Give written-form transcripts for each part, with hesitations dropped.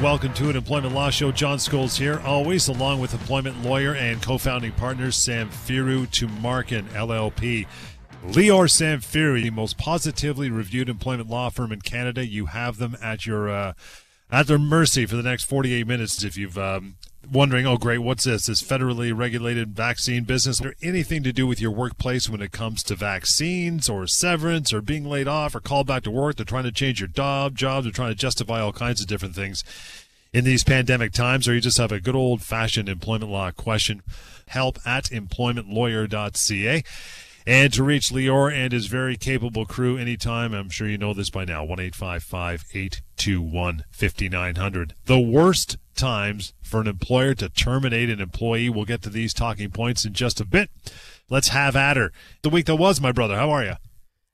Welcome to an Employment Law Show. John Scholes here, always along with employment lawyer and co-founding partner Samfiru Tumarkin, LLP. Lior Samfiru, the most positively reviewed employment law firm in Canada. You have them at your at their mercy for the next 48 minutes if you've wondering, oh great, what's this? This federally regulated vaccine business or anything to do with your workplace when it comes to vaccines or severance or being laid off or called back to work. They're trying to change your job. They're trying to justify all kinds of different things in these pandemic times, or you just have a good old-fashioned employment law question. Help at employmentlawyer.ca. And to reach Lior and his very capable crew anytime, I'm sure you know this by now, 1-855-821-5900. The worst times for an employer to terminate an employee. We'll get to these talking points in just a bit. Let's have at her. The week that was, my brother. How are you?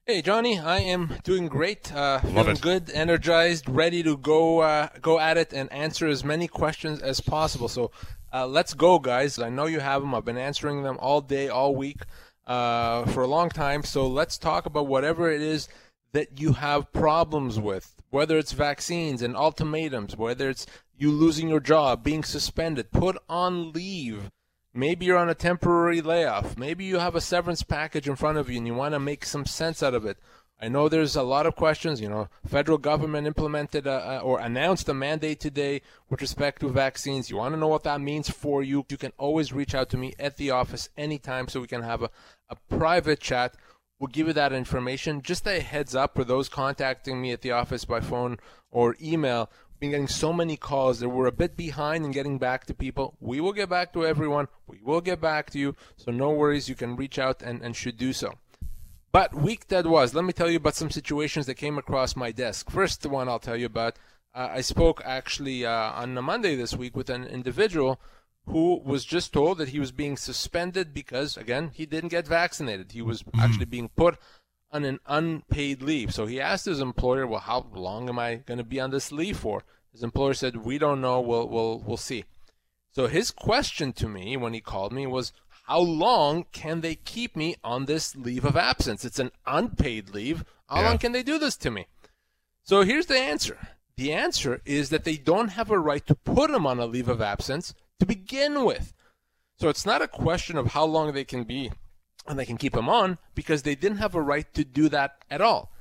Hey, Johnny. I am doing great. Feeling good, energized, ready to go at it and answer as many questions as possible. So let's go, guys. I know you have them. I've been answering them all day, all week. For a long time. So let's talk about whatever it is that you have problems with, whether it's vaccines and ultimatums, whether it's you losing your job, being suspended, put on leave. Maybe you're on a temporary layoff. Maybe you have a severance package in front of you and you want to make some sense out of it. I know there's a lot of questions. You know, federal government implemented or announced a mandate today with respect to vaccines. You want to know what that means for you? You can always reach out to me at the office anytime so we can have a private chat. We'll give you that information. Just a heads up for those contacting me at the office by phone or email. We've been getting so many calls that we're a bit behind in getting back to people. We will get back to everyone. We will get back to you. So no worries. You can reach out and should do so. But week that was, let me tell you about some situations that came across my desk. First one I'll tell you about, I spoke actually on a Monday this week with an individual who was just told that he was being suspended because, again, he didn't get vaccinated. He was actually being put on an unpaid leave. So he asked his employer, well, how long am I going to be on this leave for? His employer said, we don't know, we'll see. So his question to me when he called me was, how long can they keep me on this leave of absence? It's an unpaid leave. How long can they do this to me? So here's the answer. The answer is that they don't have a right to put him on a leave of absence to begin with. So it's not a question of how long they can be and they can keep him on because they didn't have a right to do that at all.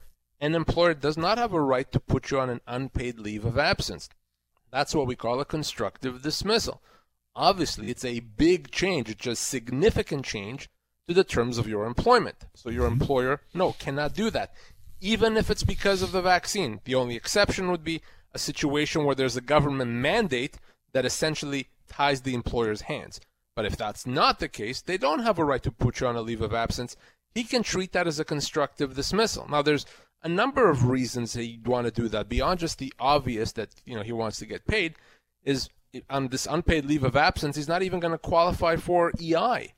An employer does not have a right to put you on an unpaid leave of absence. That's what we call a constructive dismissal. Obviously, it's a big change. It's a significant change to the terms of your employment. So your employer, cannot do that, even if it's because of the vaccine. The only exception would be a situation where there's a government mandate that essentially ties the employer's hands. But if that's not the case, they don't have a right to put you on a leave of absence. He can treat that as a constructive dismissal. Now, there's a number of reasons he'd want to do that beyond just the obvious that, you know, he wants to get paid is on this unpaid leave of absence, he's not even going to qualify for EI.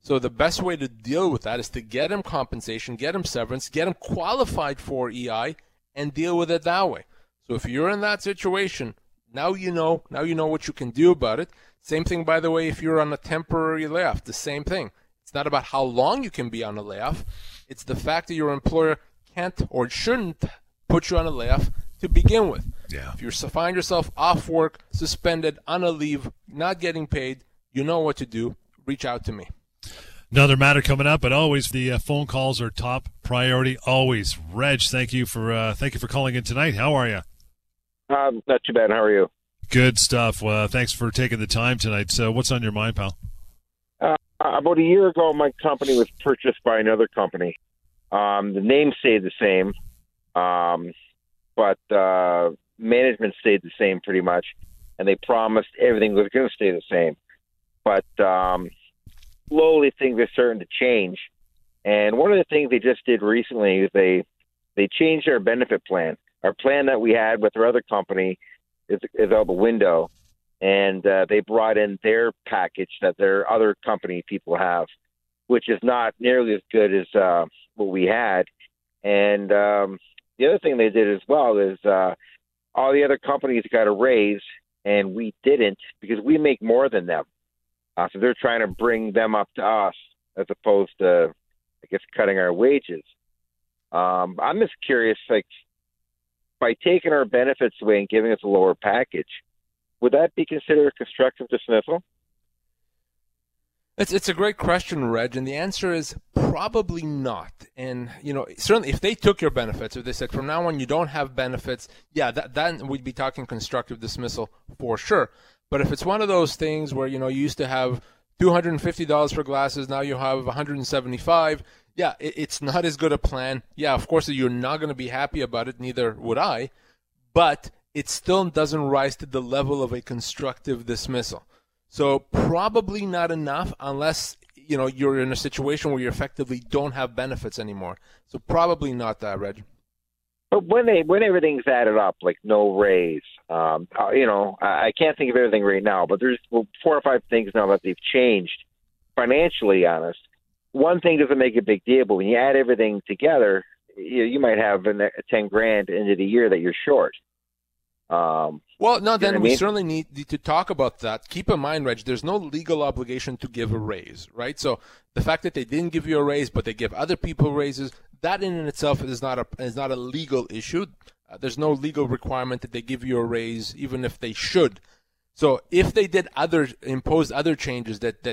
So the best way to deal with that is to get him compensation, get him severance, get him qualified for EI, and deal with it that way. So if you're in that situation, now you know what you can do about it. Same thing, by the way, if you're on a temporary layoff, the same thing. It's not about how long you can be on a layoff. It's the fact that your employer can't or shouldn't put you on a layoff to begin with. Yeah. If you find yourself off work, suspended, on a leave, not getting paid, you know what to do. Reach out to me. Another matter coming up, but always the phone calls are top priority. Always, Reg. Thank you for calling in tonight. How are you? Not too bad. How are you? Good stuff. Thanks for taking the time tonight. So, what's on your mind, pal? About a year ago, my company was purchased by another company. The name stayed the same. But management stayed the same pretty much, and they promised everything was going to stay the same. But slowly things are starting to change. And one of the things they just did recently is they changed our benefit plan. Our plan that we had with our other company is out the window. and they brought in their package that their other company people have, which is not nearly as good as what we had. And the other thing they did as well is all the other companies got a raise, and we didn't because we make more than them. So they're trying to bring them up to us as opposed to, I guess, cutting our wages. I'm just curious, like, by taking our benefits away and giving us a lower package, would that be considered a constructive dismissal? It's a great question, Reg, and the answer is probably not. And, you know, certainly if they took your benefits, if they said from now on you don't have benefits, yeah, then we'd be talking constructive dismissal for sure. But if it's one of those things where, you know, you used to have $250 for glasses, now you have $175, yeah, it's not as good a plan. Yeah, of course, you're not going to be happy about it, neither would I, but it still doesn't rise to the level of a constructive dismissal. So probably not enough unless, you know, you're in a situation where you effectively don't have benefits anymore. So probably not that, Reg. But when everything's added up, like no raise, you know, I can't think of everything right now, but there's 4 or 5 things now that they've changed financially on us. One thing doesn't make a big deal, but when you add everything together, you might have $10,000 into the year that you're short. Well, no, then we certainly need to talk about that. Keep in mind, Reg, there's no legal obligation to give a raise, right? So the fact that they didn't give you a raise, but they give other people raises, that in itself is not a legal issue. There's no legal requirement that they give you a raise, even if they should. So if they did impose other changes that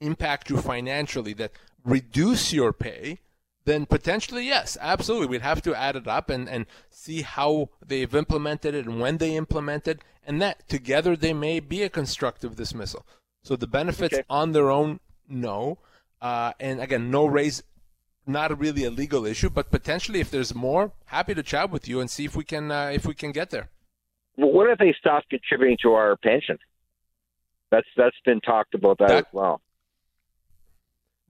impact you financially, that reduce your pay, then potentially, yes, absolutely. We'd have to add it up and see how they've implemented it and when they implement it, and that together they may be a constructive dismissal. So the benefits on their own, no. And again, no raise, not really a legal issue, but potentially if there's more, happy to chat with you and see if we can get there. Well, what if they stop contributing to our pension? That's been talked about as well.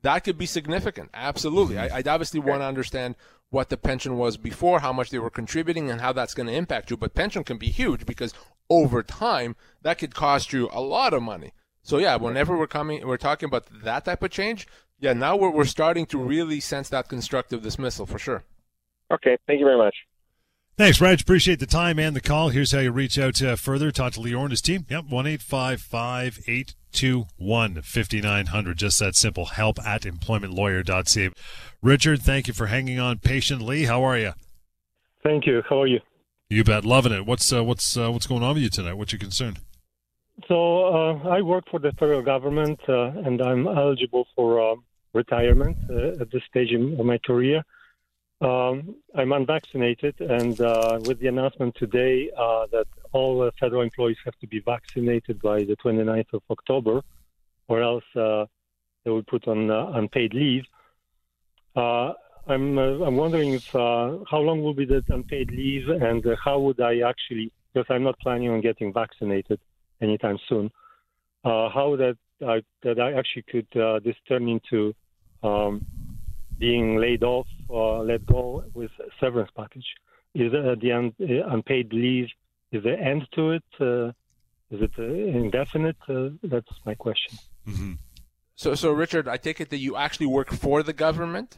That could be significant, absolutely. I'd obviously want to understand what the pension was before, how much they were contributing, and how that's going to impact you. But pension can be huge because over time, that could cost you a lot of money. So yeah, whenever we're talking about that type of change, yeah, now we're starting to really sense that constructive dismissal for sure. Okay, thank you very much. Thanks, Reg. Appreciate the time and the call. Here's how you reach out further. Talk to Lior and his team. Yep, 1-855-821-5900. Just that simple. Help at employmentlawyer.ca. Richard, thank you for hanging on patiently. How are you? Thank you. How are you? You bet. Loving it. What's going on with you tonight? What's your concern? So I work for the federal government, and I'm eligible for retirement at this stage of my career. I'm unvaccinated, and with the announcement today that all federal employees have to be vaccinated by the 29th of October, or else they will put on unpaid leave. I'm wondering if how long will be that unpaid leave, and how would I actually, because I'm not planning on getting vaccinated anytime soon, how that I actually could this turn into being laid off or let go with severance package. Is the unpaid leave, is there end to it? Is it indefinite? That's my question. Mm-hmm. So Richard, I take it that you actually work for the government?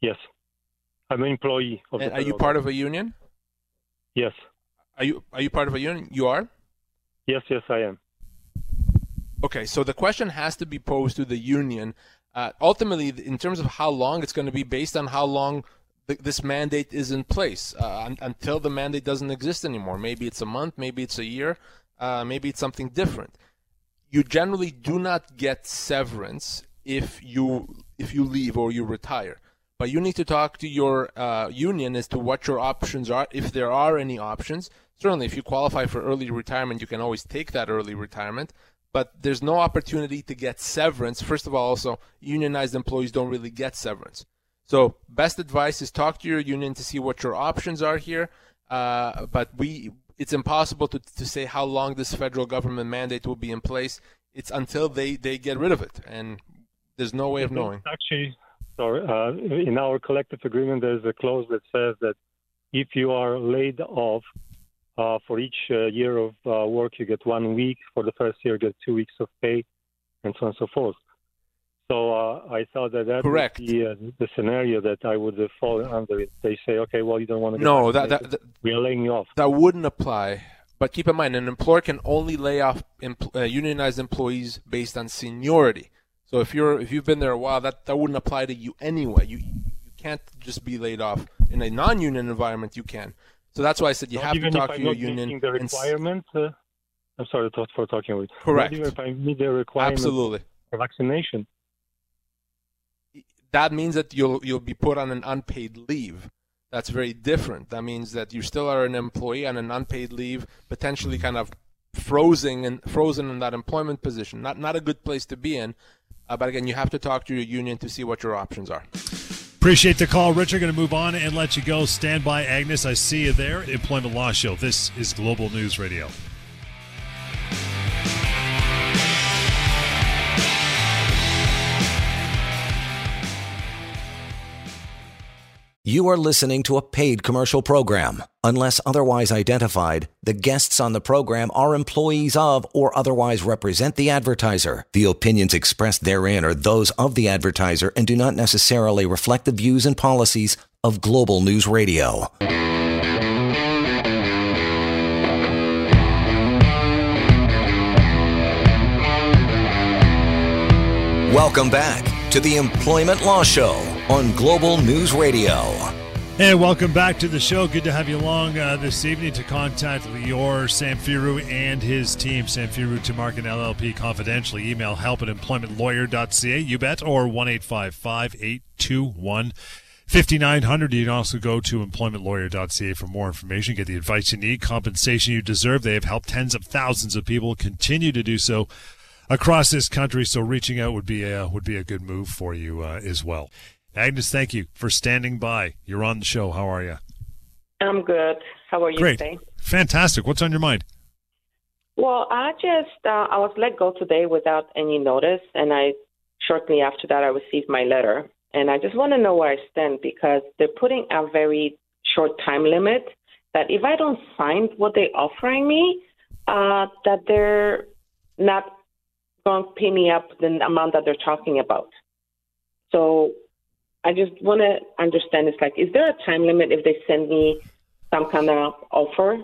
Yes. I'm an employee of the government. Are you part of a union? Yes. Are you part of a union? You are? Yes, I am. Okay, so the question has to be posed to the union. Ultimately, in terms of how long, it's going to be based on how long this mandate is in place until the mandate doesn't exist anymore. Maybe it's a month, maybe it's a year, maybe it's something different. You generally do not get severance if you leave or you retire. But you need to talk to your union as to what your options are, if there are any options. Certainly, if you qualify for early retirement, you can always take that early retirement. But there's no opportunity to get severance. First of all, also, unionized employees don't really get severance. So best advice is talk to your union to see what your options are here. But it's impossible to say how long this federal government mandate will be in place. It's until they get rid of it, and there's no way of knowing. Actually, sorry, in our collective agreement, there's a clause that says that if you are laid off For each year of work, you get 1 week. For the first year, you get 2 weeks of pay, and so on and so forth. So I thought that correct. Would be the scenario that I would fall under. If they say, okay, well, you don't want to get we are laying you off. That wouldn't apply. But keep in mind, an employer can only lay off unionized employees based on seniority. So if you've been there a while, that wouldn't apply to you anyway. You can't just be laid off. In a non-union environment, you can. So that's why I said you have to talk to your union. Even if I'm not meeting the requirement, I'm sorry for talking with. Correct. Not even if I meet the requirement Absolutely. For vaccination. That means that you'll be put on an unpaid leave. That's very different. That means that you still are an employee on an unpaid leave, potentially kind of frozen in that employment position. Not a good place to be in. But again, you have to talk to your union to see what your options are. Appreciate the call, Richard. Going to move on and let you go. Stand by, Agnes. I see you there. Employment Law Show. This is Global News Radio. You are listening to a paid commercial program. Unless otherwise identified, the guests on the program are employees of or otherwise represent the advertiser. The opinions expressed therein are those of the advertiser and do not necessarily reflect the views and policies of Global News Radio. Welcome back to the Employment Law Show on Global News Radio. Hey, welcome back to the show. Good to have you along this evening. To contact Lior Samfiru and his team, Samfiru Tumarkin LLP confidentially. Email help@employmentlawyer.ca, you bet, or 1-855-821-5900. You can also go to employmentlawyer.ca for more information. Get the advice you need, compensation you deserve. They have helped tens of thousands of people, continue to do so across this country, so reaching out would be a good move for you as well. Agnes, thank you for standing by. You're on the show. How are you? I'm good. How are you Great. Today? Fantastic. What's on your mind? Well, I was let go today without any notice, and shortly after that I received my letter. And I just want to know where I stand, because they're putting a very short time limit that if I don't find what they're offering me, that they're not going to pay me up the amount that they're talking about. So I just want to understand, it's like, is there a time limit if they send me some kind of offer?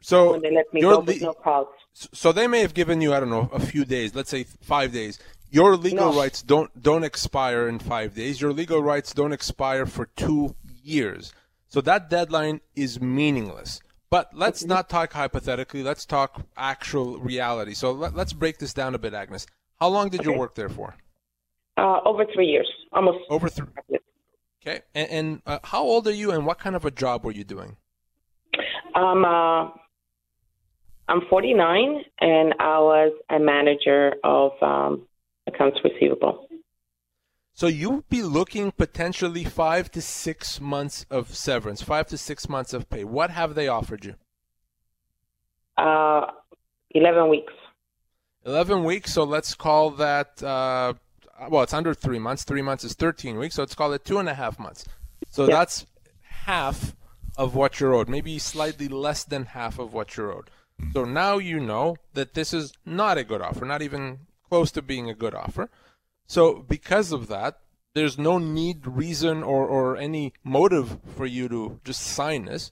So when they let me go with no cause. So they may have given you, I don't know, a few days, let's say 5 days. Your legal rights don't expire in 5 days. Your legal rights don't expire for 2 years. So that deadline is meaningless. But let's not talk hypothetically. Let's talk actual reality. So let's break this down a bit, Agnes. How long did you work there for? Over 3 years, almost. Over 3 years. Okay. And how old are you, and what kind of a job were you doing? I'm 49, and I was a manager of accounts receivable. So you'd be looking potentially 5 to 6 months of severance, 5 to 6 months of pay. What have they offered you? 11 weeks. 11 weeks, so let's call that, well, it's under 3 months. 3 months is 13 weeks, so let's call it 2.5 months. So that's half of what you're owed, maybe slightly less than half of what you're owed. So now you know that this is not a good offer, not even close to being a good offer. So because of that, there's no need, reason, or any motive for you to just sign this.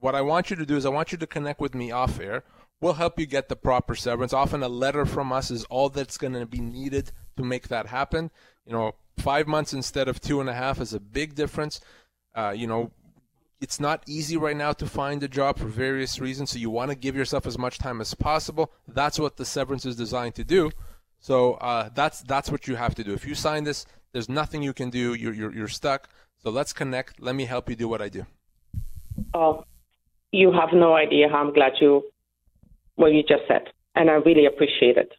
What I want you to do is I want you to connect with me off air. We'll help you get the proper severance. Often a letter from us is all that's going to be needed to make that happen. You know, 5 months instead of 2.5 is a big difference. You know, it's not easy right now to find a job for various reasons, so you want to give yourself as much time as possible. That's what the severance is designed to do. So that's what you have to do. If you sign this, there's nothing you can do. You're stuck. So let's connect. Let me help you do what I do. Oh, you have no idea how I'm glad you just said, and I really appreciate it.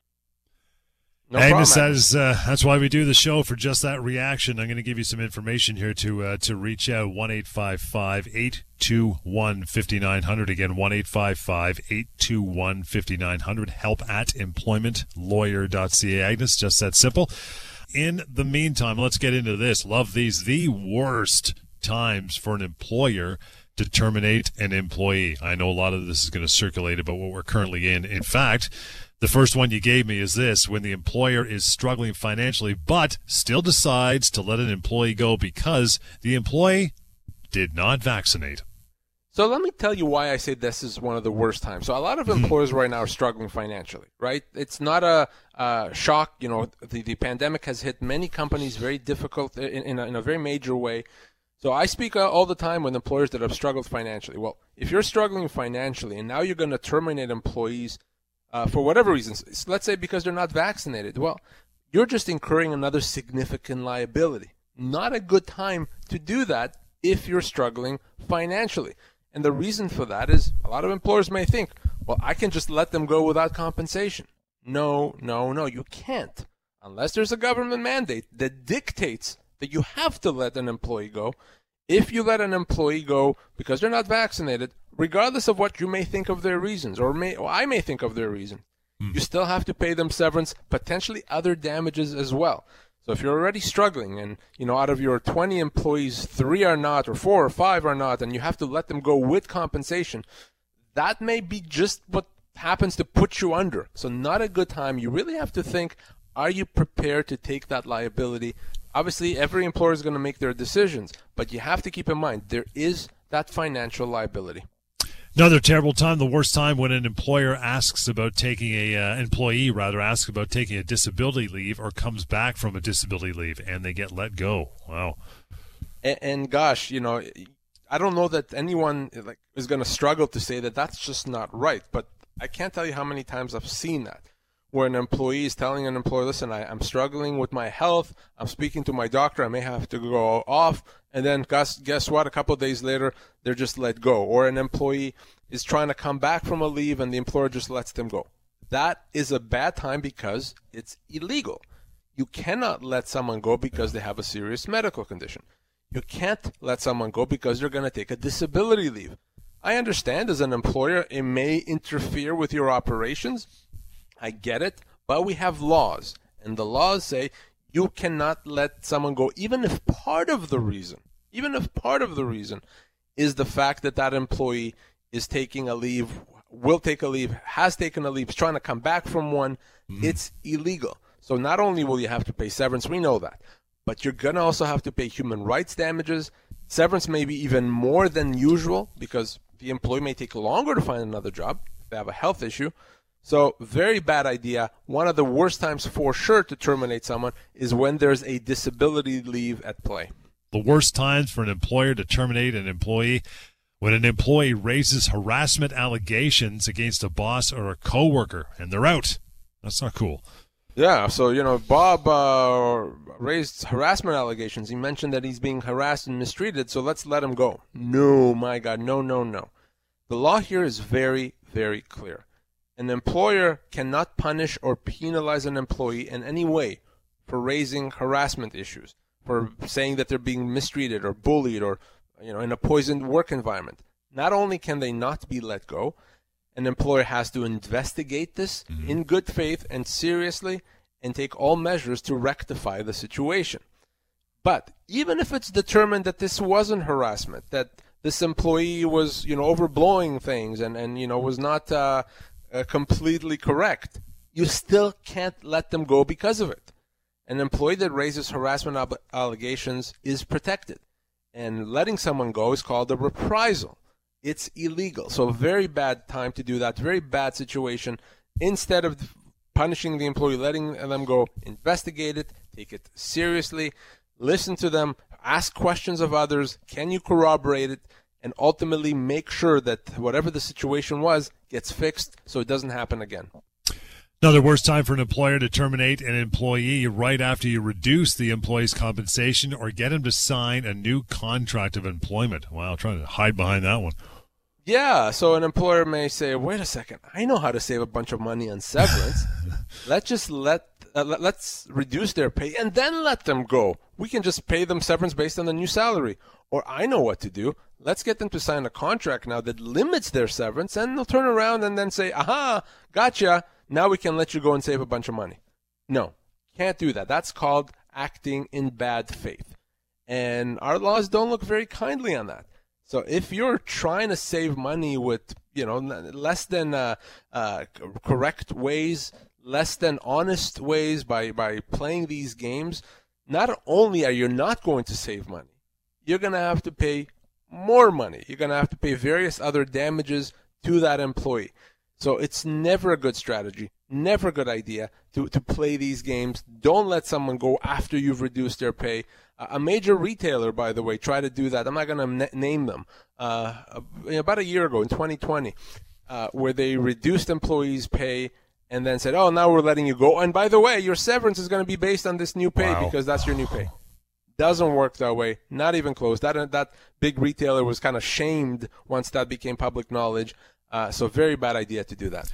No Agnes problem. That's why we do the show, for just that reaction. I'm going to give you some information here to reach out. 1-855-821-5900. Again, 1-855-821-5900. help@employmentlawyer.ca. Agnes, just that simple. In the meantime, let's get into this. Love these. The worst times for an employer to terminate an employee. I know a lot of this is going to circulate about what we're currently in. In fact, the first one you gave me is this: when the employer is struggling financially but still decides to let an employee go because the employee did not vaccinate. So let me tell you why I say this is one of the worst times. So a lot of employers right now are struggling financially, right? It's not a shock. You know, the pandemic has hit many companies very difficult in a very major way. So I speak all the time with employers that have struggled financially. Well, if you're struggling financially and now you're going to terminate employees for whatever reasons, let's say because they're not vaccinated, well, you're just incurring another significant liability. Not a good time to do that if you're struggling financially. And the reason for that is a lot of employers may think, well, I can just let them go without compensation. No, you can't. Unless there's a government mandate that dictates that you have to let an employee go. If you let an employee go because they're not vaccinated, regardless of what you may think of their reasons, or I may think of their reason, you still have to pay them severance, potentially other damages as well. So if you're already struggling and, you know, out of your 20 employees, 3 are not, or 4 or 5 are not, and you have to let them go with compensation, that may be just what happens to put you under. So not a good time. You really have to think, are you prepared to take that liability? Obviously, every employer is going to make their decisions, but you have to keep in mind there is that financial liability. Another terrible time, the worst time, when an employer asks about taking a employee asks about taking a disability leave or comes back from a disability leave and they get let go. Wow. And gosh, you know, I don't know that anyone is going to struggle to say that that's just not right. But I can't tell you how many times I've seen that, where an employee is telling an employer, listen, I'm struggling with my health. I'm speaking to my doctor. I may have to go off. And then guess what? A couple of days later, they're just let go. Or an employee is trying to come back from a leave and the employer just lets them go. That is a bad time because it's illegal. You cannot let someone go because they have a serious medical condition. You can't let someone go because they're going to take a disability leave. I understand as an employer, it may interfere with your operations. I get it, but we have laws, and the laws say you cannot let someone go even if part of the reason is the fact that that employee is taking a leave, will take a leave, has taken a leave, is trying to come back from one. It's illegal. So not only will you have to pay severance, we know that, but you're going to also have to pay human rights damages. Severance may be even more than usual because the employee may take longer to find another job if they have a health issue. So very bad idea. One of the worst times for sure to terminate someone is when there's a disability leave at play. The worst times for an employer to terminate an employee: when an employee raises harassment allegations against a boss or a coworker and they're out. That's not cool. Yeah, so, you know, Bob raised harassment allegations. He mentioned that he's being harassed and mistreated, so let's let him go. No, my God, no. The law here is very, very clear. An employer cannot punish or penalize an employee in any way for raising harassment issues, for saying that they're being mistreated or bullied or, you know, in a poisoned work environment. Not only can they not be let go, an employer has to investigate this in good faith and seriously and take all measures to rectify the situation. But even if it's determined that this wasn't harassment, that this employee was, you know, overblowing things and you know, was not completely correct, you still can't let them go because of it. An employee that raises harassment allegations is protected, and letting someone go is called a reprisal. It's illegal. So very bad time to do that, very bad situation. Instead of punishing the employee, letting them go, investigate it, take it seriously, listen to them, ask questions of others, can you corroborate it, and ultimately make sure that whatever the situation was gets fixed so it doesn't happen again. Another worst time for an employer to terminate an employee: right after you reduce the employee's compensation or get him to sign a new contract of employment. Wow, trying to hide behind that one. Yeah, so an employer may say, wait a second, I know how to save a bunch of money on severance. Let's reduce their pay and then let them go. We can just pay them severance based on the new salary. Or I know what to do. Let's get them to sign a contract now that limits their severance, and they'll turn around and then say, aha, gotcha, now we can let you go and save a bunch of money. No, can't do that. That's called acting in bad faith. And our laws don't look very kindly on that. So if you're trying to save money with, you know, less than correct ways, less than honest ways by playing these games, not only are you not going to save money, you're going to have to pay more money. You're going to have to pay various other damages to that employee. So it's never a good strategy, never a good idea to play these games. Don't let someone go after you've reduced their pay. A major retailer, by the way, tried to do that. I'm not going to name them. About a year ago, in 2020, where they reduced employees' pay and then said, oh, now we're letting you go. And by the way, your severance is going to be based on this new pay because that's your new pay. Doesn't work that way, not even close. That big retailer was kind of shamed once that became public knowledge. So very bad idea to do that.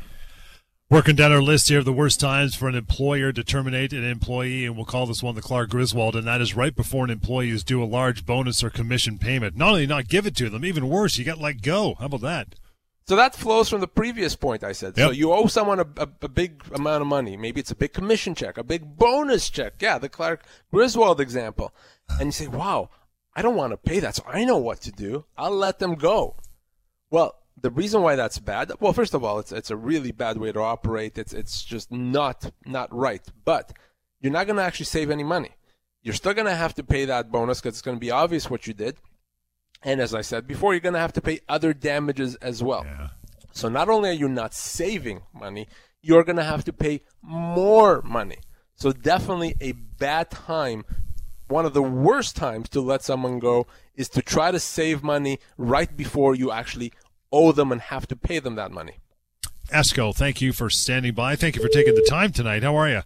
Working down our list here of the worst times for an employer to terminate an employee, and we'll call this one the Clark Griswold, and that is right before an employee is due a large bonus or commission payment. Not only not give it to them, even worse, you got let go. How about that? So that flows from the previous point I said. Yep. So you owe someone a big amount of money. Maybe it's a big commission check, a big bonus check. Yeah, the Clark Griswold example. And you say, wow, I don't want to pay that, so I know what to do. I'll let them go. Well, the reason why that's bad, well, first of all, it's a really bad way to operate. It's just not right. But you're not going to actually save any money. You're still going to have to pay that bonus because it's going to be obvious what you did. And as I said before, you're going to have to pay other damages as well. Yeah. So not only are you not saving money, you're going to have to pay more money. So definitely a bad time. One of the worst times to let someone go is to try to save money right before you actually owe them and have to pay them that money. Esko, thank you for standing by. Thank you for taking the time tonight. How are you?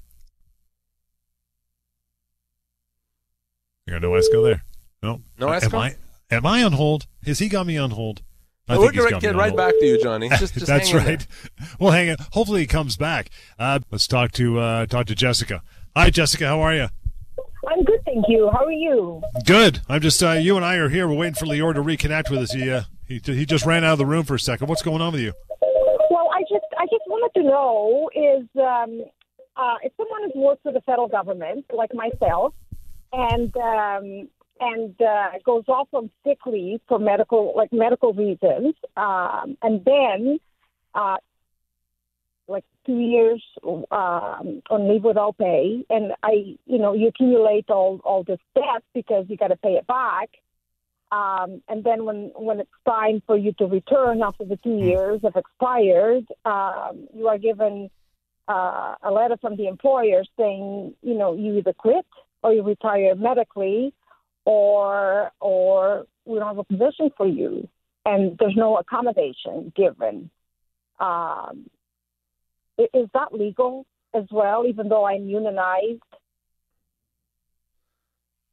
You're going to Esko there? No. No Esko? Am I on hold? Has he got me on hold? We're going to get right back to you, Johnny. Just that's right. Well, hang on. Hopefully he comes back. Let's talk to Jessica. Hi, Jessica. How are you? I'm good, thank you. How are you? Good. I'm just you and I are here. We're waiting for Lior to reconnect with us. He just ran out of the room for a second. What's going on with you? Well, I just wanted to know is if someone has worked for the federal government like myself and goes off on sick leave for medical reasons, and then 2 years on leave without pay, and you accumulate all this debt because you got to pay it back, and then when it's time for you to return after the 2 years have expired, you are given a letter from the employer saying you either quit or you retire medically, or we don't have a position for you, and there's no accommodation given. Is that legal as well, even though I'm unionized?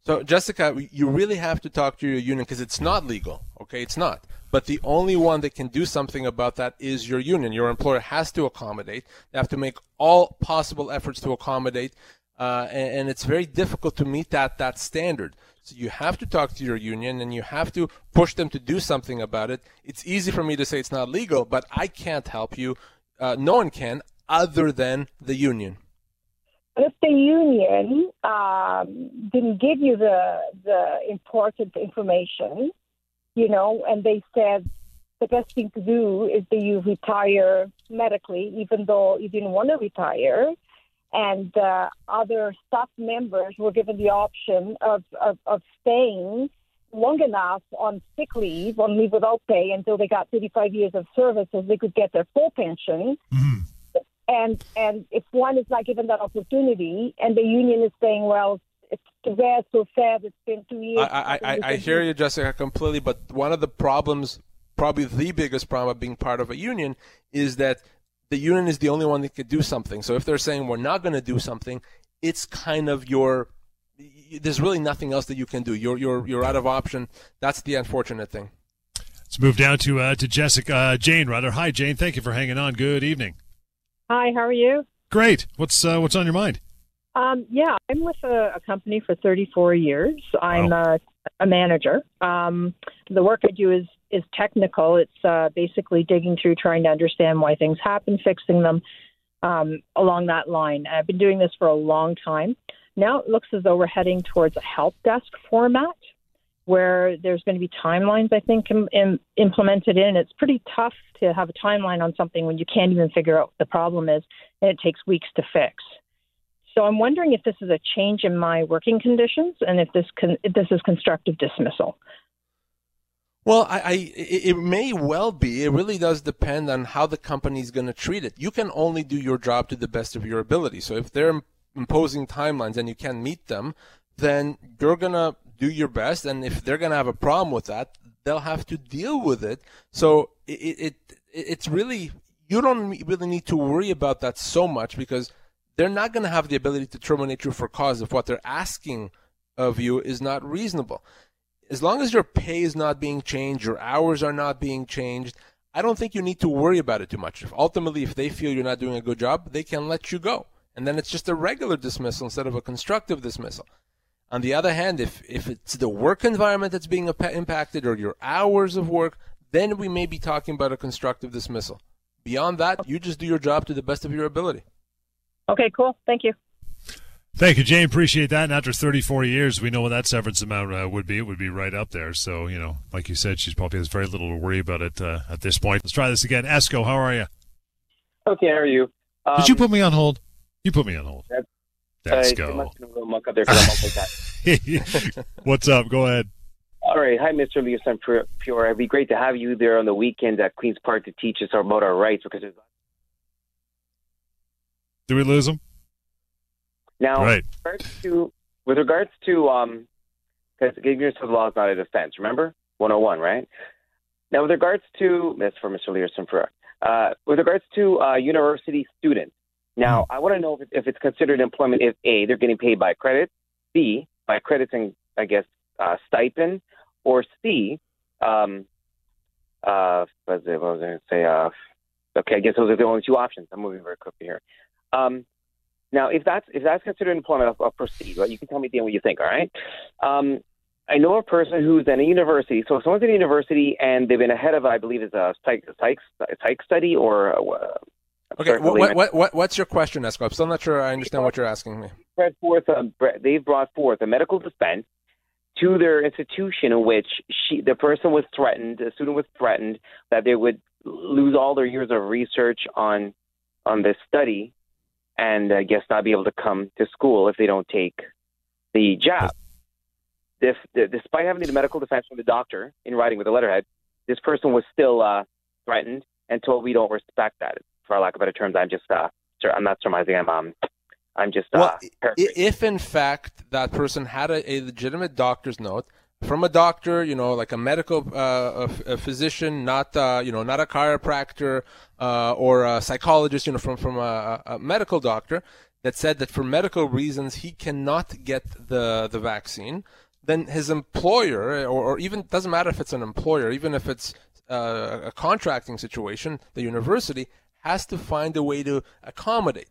So, Jessica, you really have to talk to your union because it's not legal, okay? It's not. But the only one that can do something about that is your union. Your employer has to accommodate. They have to make all possible efforts to accommodate, and it's very difficult to meet that standard. So you have to talk to your union, and you have to push them to do something about it. It's easy for me to say it's not legal, but I can't help you. No one can, other than the union. But if the union didn't give you the important information, and they said the best thing to do is that you retire medically, even though you didn't want to retire, and other staff members were given the option of staying long enough on leave without pay until they got 35 years of service so they could get their full pension. Mm-hmm. And if one is not given that opportunity and the union is saying, well, it's too bad, so sad, it's been 2 years. I hear you, Jessica, completely, but one of the problems, probably the biggest problem of being part of a union, is that the union is the only one that could do something. So if they're saying we're not going to do something, it's kind of there's really nothing else that you can do. You're out of option. That's the unfortunate thing. Let's move down to Jessica, Jane rather. Hi, Jane. Thank you for hanging on. Good evening. Hi. How are you? Great. What's on your mind? Yeah, I'm with a company for 34 years. I'm a manager. The work I do is technical. It's basically digging through, trying to understand why things happen, fixing them, along that line. I've been doing this for a long time. Now it looks as though we're heading towards a help desk format, where there's going to be timelines, I think, implemented in. It's pretty tough to have a timeline on something when you can't even figure out what the problem is, and it takes weeks to fix. So I'm wondering if this is a change in my working conditions and if this is constructive dismissal. Well, it may well be. It really does depend on how the company is going to treat it. You can only do your job to the best of your ability. So if they're imposing timelines and you can't meet them, then you're going to do your best. And if they're going to have a problem with that, they'll have to deal with it. So it's really, you don't really need to worry about that so much, because they're not going to have the ability to terminate you for cause if what they're asking of you is not reasonable. As long as your pay is not being changed, your hours are not being changed, I don't think you need to worry about it too much. Ultimately, if they feel you're not doing a good job, they can let you go. And then it's just a regular dismissal instead of a constructive dismissal. On the other hand, if it's the work environment that's being impacted or your hours of work, then we may be talking about a constructive dismissal. Beyond that, you just do your job to the best of your ability. Okay, cool. Thank you. Thank you, Jane. Appreciate that. And after 34 years, we know what that severance amount would be. It would be right up there. So, you know, like you said, she probably has very little to worry about it at this point. Let's try this again. Esco, how are you? Okay, how are you? Did you put me on hold? You put me on hold. Let's go. Must have been a little muck up there, 'cause I'm up like that. What's up? Go ahead. All right. Hi, Mr. Leo Samfiru. It'd be great to have you there on the weekend at Queen's Park to teach us about our rights. Because did we lose him? Now, right. with regards to, because ignorance of the law is not a defense, remember? 101, right? Now, with regards to, that's for Mr. Leo Samfiru, with regards to university students, now, I want to know if it's considered employment if, A, they're getting paid by credit, B, by credits and, I guess, stipend, or C, I guess those are the only two options. I'm moving very quickly here. Now, if that's considered employment, I'll proceed. Right? You can tell me then what you think, all right? I know a person who's in a university. So if someone's in a university and they've been ahead of, I believe, is a psych study or okay, what's your question, Esco? I'm still not sure I understand what you're asking me. They've brought forth a medical defense to their institution in which the student was threatened that they would lose all their years of research on this study and I guess not be able to come to school if they don't take the job. Despite having the medical defense from the doctor in writing with a letterhead, this person was still threatened and told we don't respect that. For lack of better terms, I'm not surmising. I'm just. Well, if in fact that person had a legitimate doctor's note from a doctor, you know, like a medical a physician, not a chiropractor or a psychologist, you know, from a medical doctor that said that for medical reasons he cannot get the vaccine, then his employer, or even doesn't matter if it's an employer, even if it's a contracting situation, the university has to find a way to accommodate.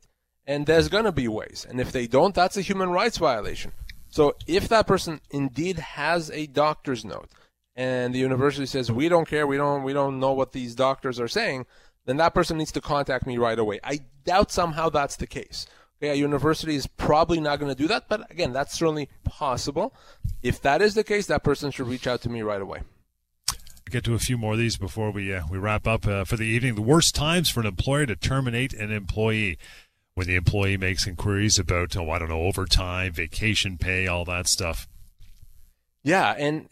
And there's going to be ways. And if they don't, that's a human rights violation. So if that person indeed has a doctor's note and the university says, we don't care, we don't know what these doctors are saying, then that person needs to contact me right away. I doubt somehow that's the case. Okay, a university is probably not going to do that. But again, that's certainly possible. If that is the case, that person should reach out to me right away. Get to a few more of these before we wrap up for the evening. The worst times for an employer to terminate an employee: when the employee makes inquiries about, overtime, vacation pay, all that stuff. Yeah, and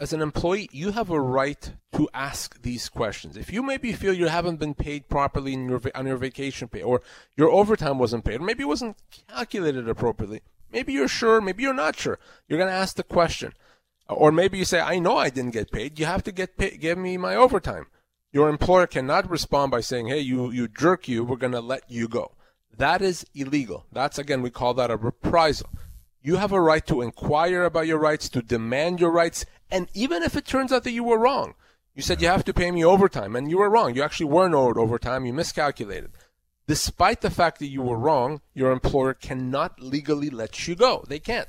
as an employee, you have a right to ask these questions. If you maybe feel you haven't been paid properly on your vacation pay, or your overtime wasn't paid, or maybe it wasn't calculated appropriately, maybe you're sure, maybe you're not sure, you're going to ask the question. Or maybe you say, I know I didn't get paid. You have to get paid. Give me my overtime. Your employer cannot respond by saying, hey, you jerk, we're going to let you go. That is illegal. That's, again, we call that a reprisal. You have a right to inquire about your rights, to demand your rights, and even if it turns out that you were wrong. You said you have to pay me overtime, and you were wrong. You actually weren't owed overtime. You miscalculated. Despite the fact that you were wrong, your employer cannot legally let you go. They can't.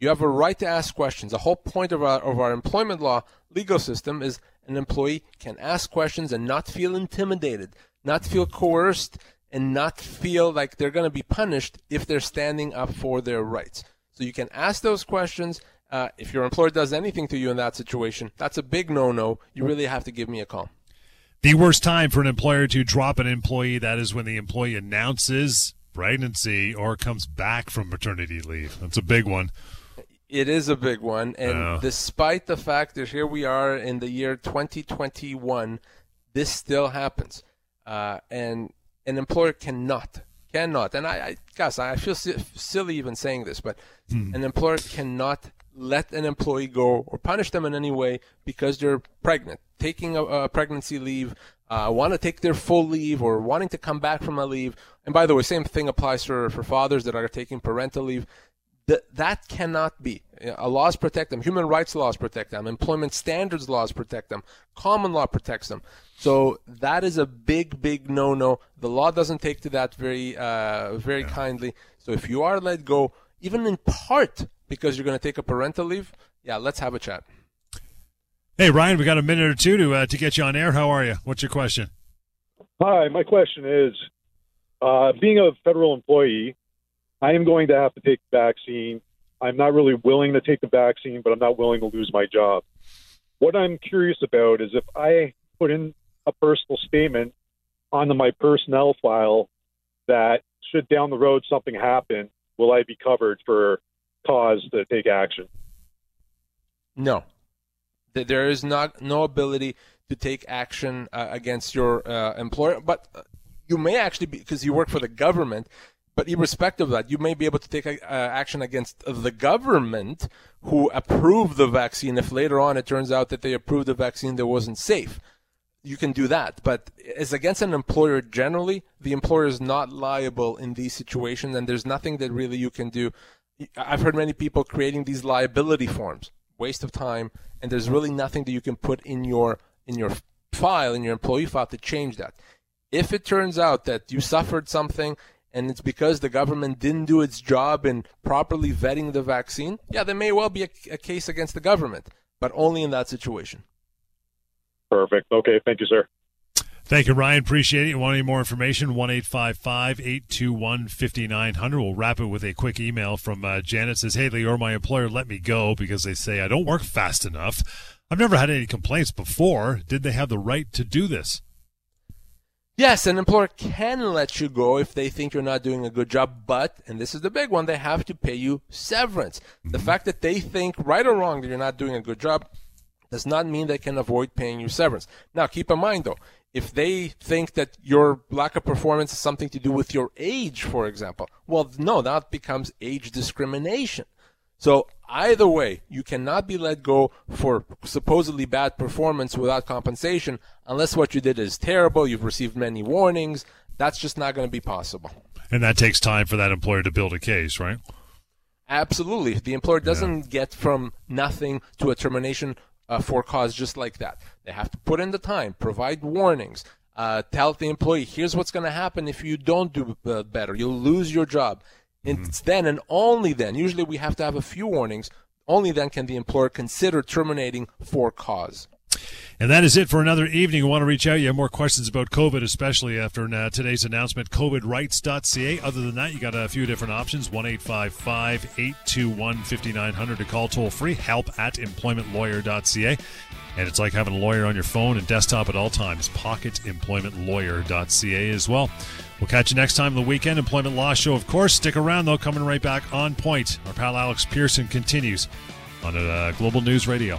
You have a right to ask questions. The whole point of our employment law legal system is an employee can ask questions and not feel intimidated, not feel coerced, and not feel like they're going to be punished if they're standing up for their rights. So you can ask those questions, If your employer does anything to you in that situation, that's a big no-no. You really have to give me a call. The worst time for an employer to drop an employee, that is when the employee announces pregnancy or comes back from maternity leave. That's a big one. It is a big one. And despite the fact that here we are in the year 2021, this still happens. And an employer cannot, and I feel silly even saying this, but an employer cannot let an employee go or punish them in any way because they're pregnant, taking a pregnancy leave, want to take their full leave or wanting to come back from a leave. And by the way, same thing applies for fathers that are taking parental leave. That cannot be. Laws protect them. Human rights laws protect them. Employment standards laws protect them. Common law protects them. So that is a big, big no-no. The law doesn't take to that very kindly. So if you are let go, even in part because you're going to take a parental leave, let's have a chat. Hey, Ryan, we got a minute or two to get you on air. How are you? What's your question? Hi, my question is, being a federal employee, I am going to have to take the vaccine. I'm not really willing to take the vaccine, but I'm not willing to lose my job. What I'm curious about is if I put in a personal statement onto my personnel file that should down the road something happen, will I be covered for cause to take action? No. There is no ability to take action against your employer, but you may actually be, because you work for the government. But irrespective of that, you may be able to take action against the government who approved the vaccine. If later on it turns out that they approved the vaccine that wasn't safe, you can do that. But as against an employer generally, the employer is not liable in these situations, and there's nothing that really you can do. I've heard many people creating these liability forms, waste of time, and there's really nothing that you can put in your employee file to change that. If it turns out that you suffered something and it's because the government didn't do its job in properly vetting the vaccine, there may well be a case against the government, but only in that situation. Perfect. Okay. Thank you, sir. Thank you, Ryan. Appreciate it. You want any more information? 1-855-821-5900. We'll wrap it with a quick email from Janet. Says, hey, Lior, my employer let me go because they say I don't work fast enough. I've never had any complaints before. Did they have the right to do this? Yes, an employer can let you go if they think you're not doing a good job, but, and this is the big one, they have to pay you severance. The fact that they think, right or wrong, that you're not doing a good job does not mean they can avoid paying you severance. Now, keep in mind, though, if they think that your lack of performance is something to do with your age, for example, well, no, that becomes age discrimination. So either way, you cannot be let go for supposedly bad performance without compensation unless what you did is terrible, you've received many warnings. That's just not going to be possible. And that takes time for that employer to build a case, right? Absolutely. The employer doesn't get from nothing to a termination for cause just like that. They have to put in the time, provide warnings, tell the employee, here's what's going to happen if you don't do better. You'll lose your job. It's then and only then, usually we have to have a few warnings, only then can the employer consider terminating for cause. And that is it for another evening. You want to reach out, you have more questions about COVID, especially after today's announcement, COVIDrights.ca. Other than that, you got a few different options, 1-855-821-5900 to call toll-free, help@employmentlawyer.ca. And it's like having a lawyer on your phone and desktop at all times, pocketemploymentlawyer.ca as well. We'll catch you next time on the weekend. Employment Law Show, of course. Stick around, though. Coming right back on point. Our pal Alex Pearson continues on Global News Radio.